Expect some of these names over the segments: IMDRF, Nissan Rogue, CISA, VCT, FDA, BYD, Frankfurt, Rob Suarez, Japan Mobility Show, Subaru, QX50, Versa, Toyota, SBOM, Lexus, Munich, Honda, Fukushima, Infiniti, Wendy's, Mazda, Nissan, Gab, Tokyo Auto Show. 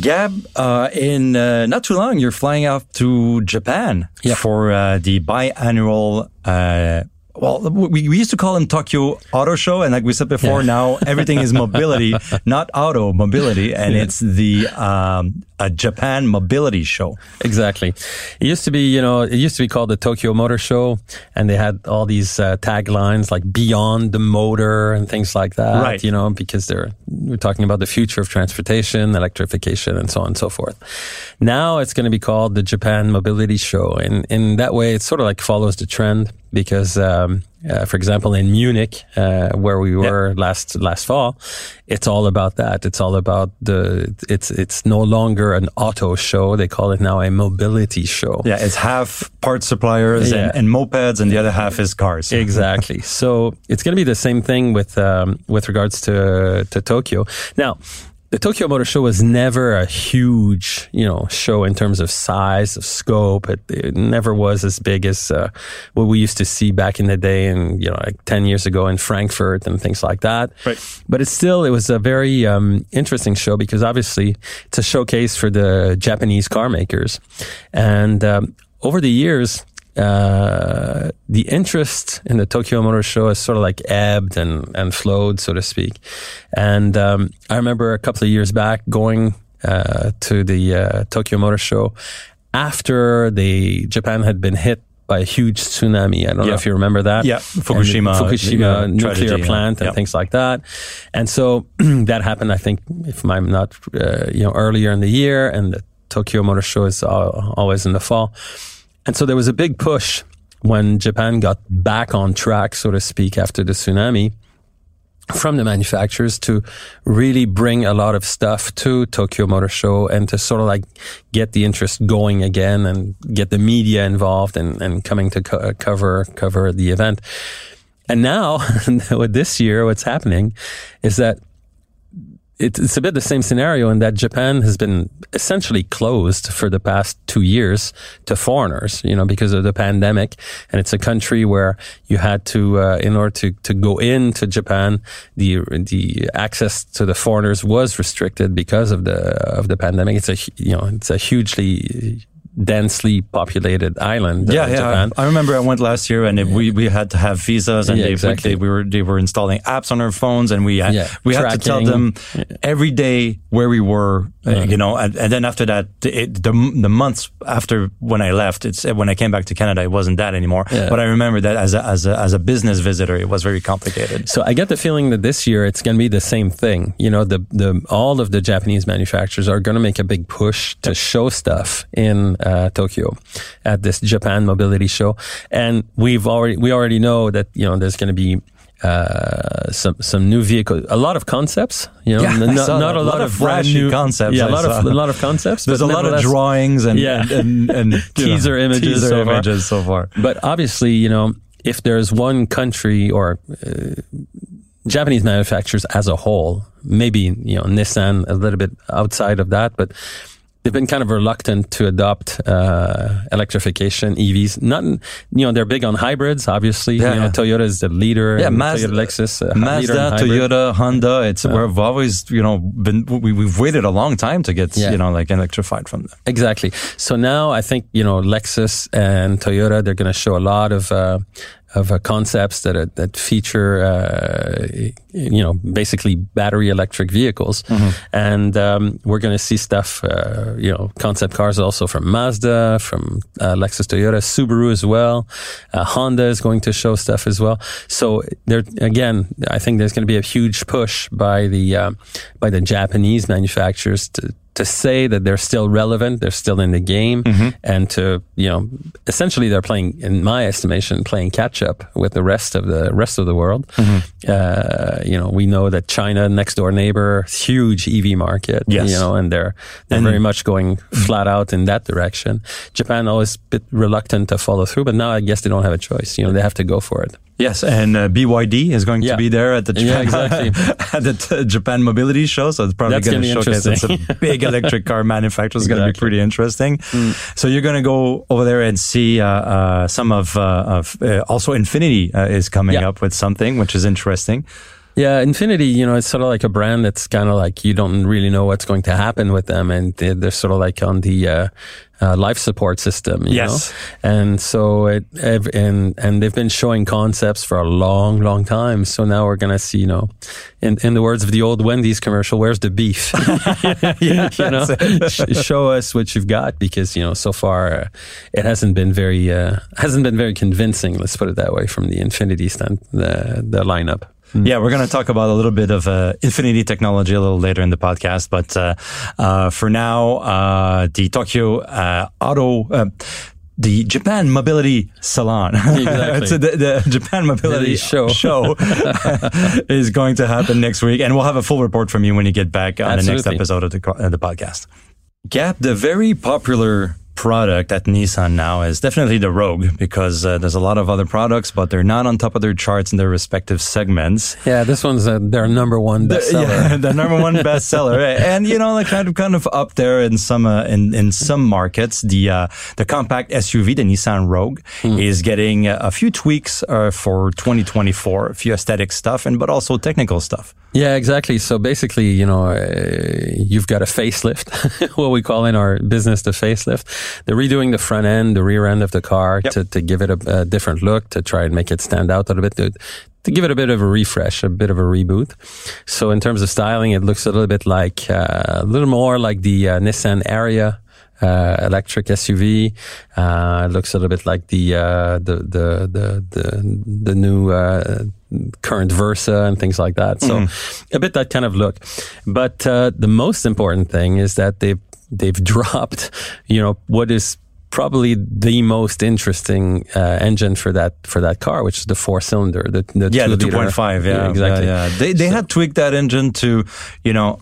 Gab, in not too long, you're flying out to Japan for the biannual. Well, we used to call them Tokyo Auto Show, and like we said before, now everything is mobility, not auto, mobility, and it's the a Japan Mobility Show. Exactly. It used to be, you know, it used to be called the Tokyo Motor Show, and they had all these taglines like "Beyond the Motor" and things like that, right? You know, because we're talking about the future of transportation, electrification, and so on and so forth. Now it's going to be called the Japan Mobility Show, and in that way, it sort of like follows the trend. Because, for example, in Munich, where we were last fall, it's all about that. It's all about it's no longer an auto show. They call it now a mobility show. Yeah. It's half part suppliers and mopeds, and the other half is cars. Exactly. So it's going to be the same thing with regards to Tokyo. Now, the Tokyo Motor Show was never a huge, you know, show in terms of size, of scope. It never was as big as what we used to see back in the day, and you know, like 10 years ago in Frankfurt and things like that. Right. But it was a very interesting show, because obviously it's a showcase for the Japanese car makers, and over the years. The interest in the Tokyo Motor Show has sort of like ebbed and flowed, so to speak. And I remember a couple of years back going to the Tokyo Motor Show after Japan had been hit by a huge tsunami. I don't know if you remember that. Yeah, Fukushima nuclear tragedy, plant and things like that. And so that happened, I think, if I'm not, earlier in the year. And the Tokyo Motor Show is always in the fall. And so there was a big push when Japan got back on track, so to speak, after the tsunami from the manufacturers to really bring a lot of stuff to Tokyo Motor Show and to sort of like get the interest going again and get the media involved and coming to cover the event. And now with this year, what's happening is that it's a bit the same scenario in that Japan has been essentially closed for the past 2 years to foreigners, you know, because of the pandemic. And it's a country where you had to, in order to go into Japan, the access to the foreigners was restricted because of the pandemic. It's a hugely densely populated island. Yeah, Japan. I remember I went last year, and we had to have visas, and they were installing apps on our phones, and we had to tell them every day where we were, and then after that, the months after when I left, when I came back to Canada, it wasn't that anymore. Yeah. But I remember that as a business visitor, it was very complicated. So I get the feeling that this year it's going to be the same thing. You know, the all of the Japanese manufacturers are going to make a big push to show stuff in Tokyo at this Japan Mobility Show, and we already know that, you know, there's going to be some new vehicles, a lot of concepts, you know, not a lot of brand new concepts. Yeah, a lot of concepts. There's a lot of drawings and teaser images so far. But obviously, you know, if there's one country or Japanese manufacturers as a whole, maybe, you know, Nissan a little bit outside of that, but they've been kind of reluctant to adopt electrification, EVs. Not, you know, they're big on hybrids, obviously. Yeah, you know, Toyota is the leader. Yeah, Mazda, Toyota, Honda. We've always, you know, we've waited a long time to get, you know, like electrified from them. Exactly. So now I think, you know, Lexus and Toyota, they're going to show a lot of concepts that feature, you know, basically battery electric vehicles. Mm-hmm. And we're going to see stuff, you know, concept cars also from Mazda, from Lexus, Toyota, Subaru as well. Honda is going to show stuff as well. So there, again, I think there's going to be a huge push by the Japanese manufacturers to say that they're still relevant, they're still in the game, and to, you know, essentially they're playing, in my estimation, catch up with the rest of the world. You know, we know that China, next door neighbor, huge EV market. Yes. You know, and they're very much going flat out in that direction. Japan always a bit reluctant to follow through, but now I guess they don't have a choice. You know, they have to go for it. Yes, and BYD is going to be there at the Japan Mobility Show, so it's probably going to showcase some big electric car manufacturers. It's going to be pretty interesting. Mm. So you're going to go over there and see some of also Infiniti is coming up with something, which is interesting. Yeah, Infiniti, you know, it's sort of like a brand that's kind of like you don't really know what's going to happen with them, and they're sort of like on the life support system, you know? And so and they've been showing concepts for a long, long time. So now we're going to see, you know, in the words of the old Wendy's commercial, where's the beef? Show us what you've got, because, you know, so far it hasn't been very convincing, let's put it that way, from the Infiniti stand, the lineup. Yeah, we're going to talk about a little bit of Infiniti technology a little later in the podcast, but for now, the Tokyo Auto... the Japan Mobility Salon. Exactly. So the Japan Mobility Show is going to happen next week, and we'll have a full report from you when you get back on the next episode of the podcast. Gap, the very popular product at Nissan now is definitely the Rogue, because there's a lot of other products, but they're not on top of their charts in their respective segments. Yeah, this one's their number one bestseller. Yeah, their number one bestseller, and you know, like kind of up there in some in some markets. The compact SUV, the Nissan Rogue, is getting a few tweaks for 2024, a few aesthetic stuff, but also technical stuff. Yeah, exactly. So basically, you know, you've got a facelift, what we call in our business the facelift. They're redoing the front end, the rear end of the car to give it a different look, to try and make it stand out a little bit, to give it a bit of a refresh, a bit of a reboot. So in terms of styling, it looks a little bit like, a little more like the Nissan Ariya electric SUV. It looks a little bit like the new, current Versa and things like that. So a bit that kind of look. But the most important thing is that they've dropped, you know, what is probably the most interesting engine for that car, which is the four-cylinder, the 2.5. Yeah, exactly. Yeah. They had tweaked that engine to, you know,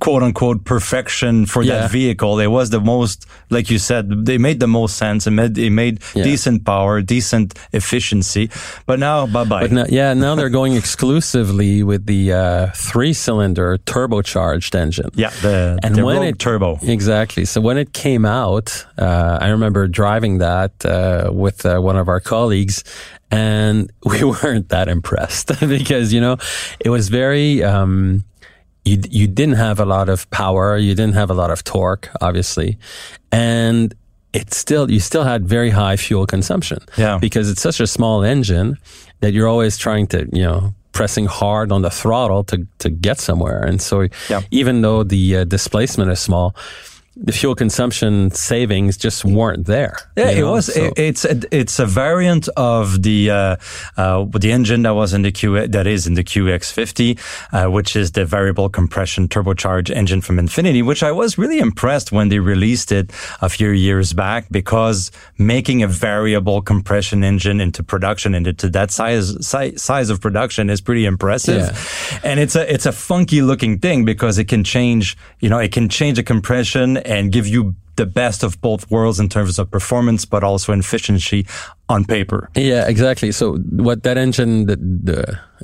quote unquote perfection for that vehicle. It was the most, like you said, they made the most sense. It made decent power, decent efficiency. But now, bye bye. Now they're going exclusively with the 3-cylinder turbocharged engine. Yeah, the Rogue Turbo. Exactly. So when it came out, I remember driving that with one of our colleagues, and we weren't that impressed because, you know, it was very. You didn't have a lot of power. You didn't have a lot of torque, obviously. And you still had very high fuel consumption. Yeah. Because it's such a small engine that you're always trying to, you know, pressing hard on the throttle to get somewhere. And so even though the displacement is small, the fuel consumption savings just weren't there. Yeah, you know? It's a variant of the engine that was in the QX50, which is the variable compression turbocharged engine from Infiniti, which I was really impressed when they released it a few years back, because making a variable compression engine into production and into that size of production is pretty impressive. Yeah. And it's a funky looking thing, because it can change, you know, the compression and give you the best of both worlds in terms of performance, but also efficiency on paper. Yeah, exactly. So what that engine,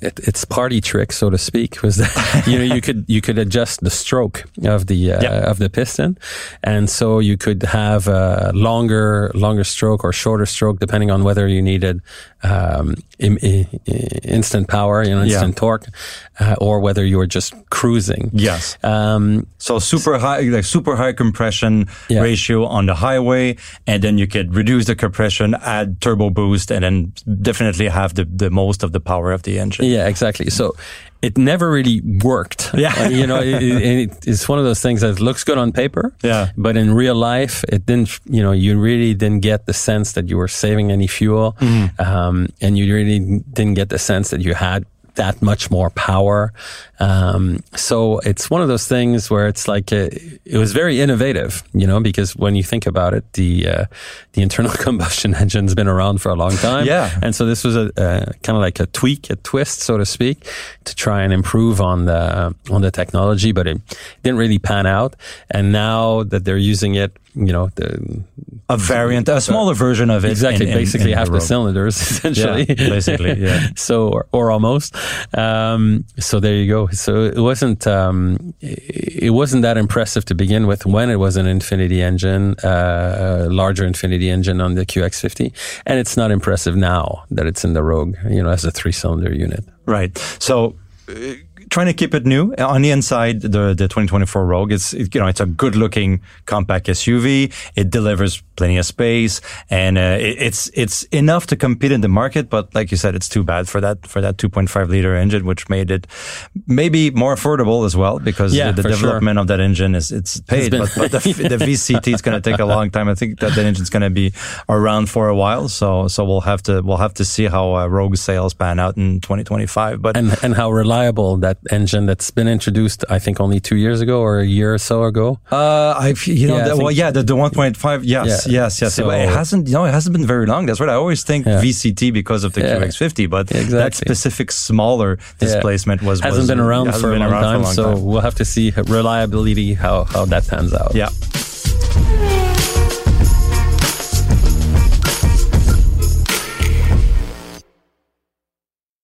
its party trick, so to speak, was that, you know, you could adjust the stroke of the piston. And so you could have a longer stroke or shorter stroke, depending on whether you needed, instant power, you know, torque, or whether you were just cruising. Yes. So super high compression ratio on the highway, and then you could reduce the compression, add turbo boost, and then definitely have the most of the power of the engine. Yeah, exactly. So it never really worked. Yeah. You know, it's one of those things that looks good on paper, but in real life, it didn't, you know, you really didn't get the sense that you were saving any fuel, and you really didn't get the sense that you had that much more power. So it's one of those things where it's like, it was very innovative, you know, because when you think about it, the internal combustion engine's been around for a long time. Yeah. And so this was a kind of like a tweak, a twist, so to speak, to try and improve on the technology, but it didn't really pan out. And now that they're using it, you know, a smaller version of it. Exactly. Basically half the cylinders, essentially. Yeah, basically, yeah. So, or almost. So there you go. So it wasn't that impressive to begin with when it was an Infiniti engine, larger Infiniti engine on the QX50. And it's not impressive now that it's in the Rogue, you know, as a 3-cylinder unit. Right. So trying to keep it new. On the inside, the 2024 Rogue, it's a good looking compact SUV. It delivers plenty of space, and it's enough to compete in the market. But like you said, it's too bad for that 2.5 liter engine, which made it maybe more affordable as well, because the development of that engine it's paid. But the VCT is going to take a long time. I think that engine's going to be around for a while. So we'll have to see how Rogue sales pan out in 2025. But and how reliable that engine that's been introduced, I think, only 2 years ago or a year or so ago. The 1.5. Yes. So, it hasn't been very long. That's right. I always think VCT because of the QX50, but that specific smaller displacement hasn't been around for a long time. So we'll have to see reliability how that pans out. Yeah.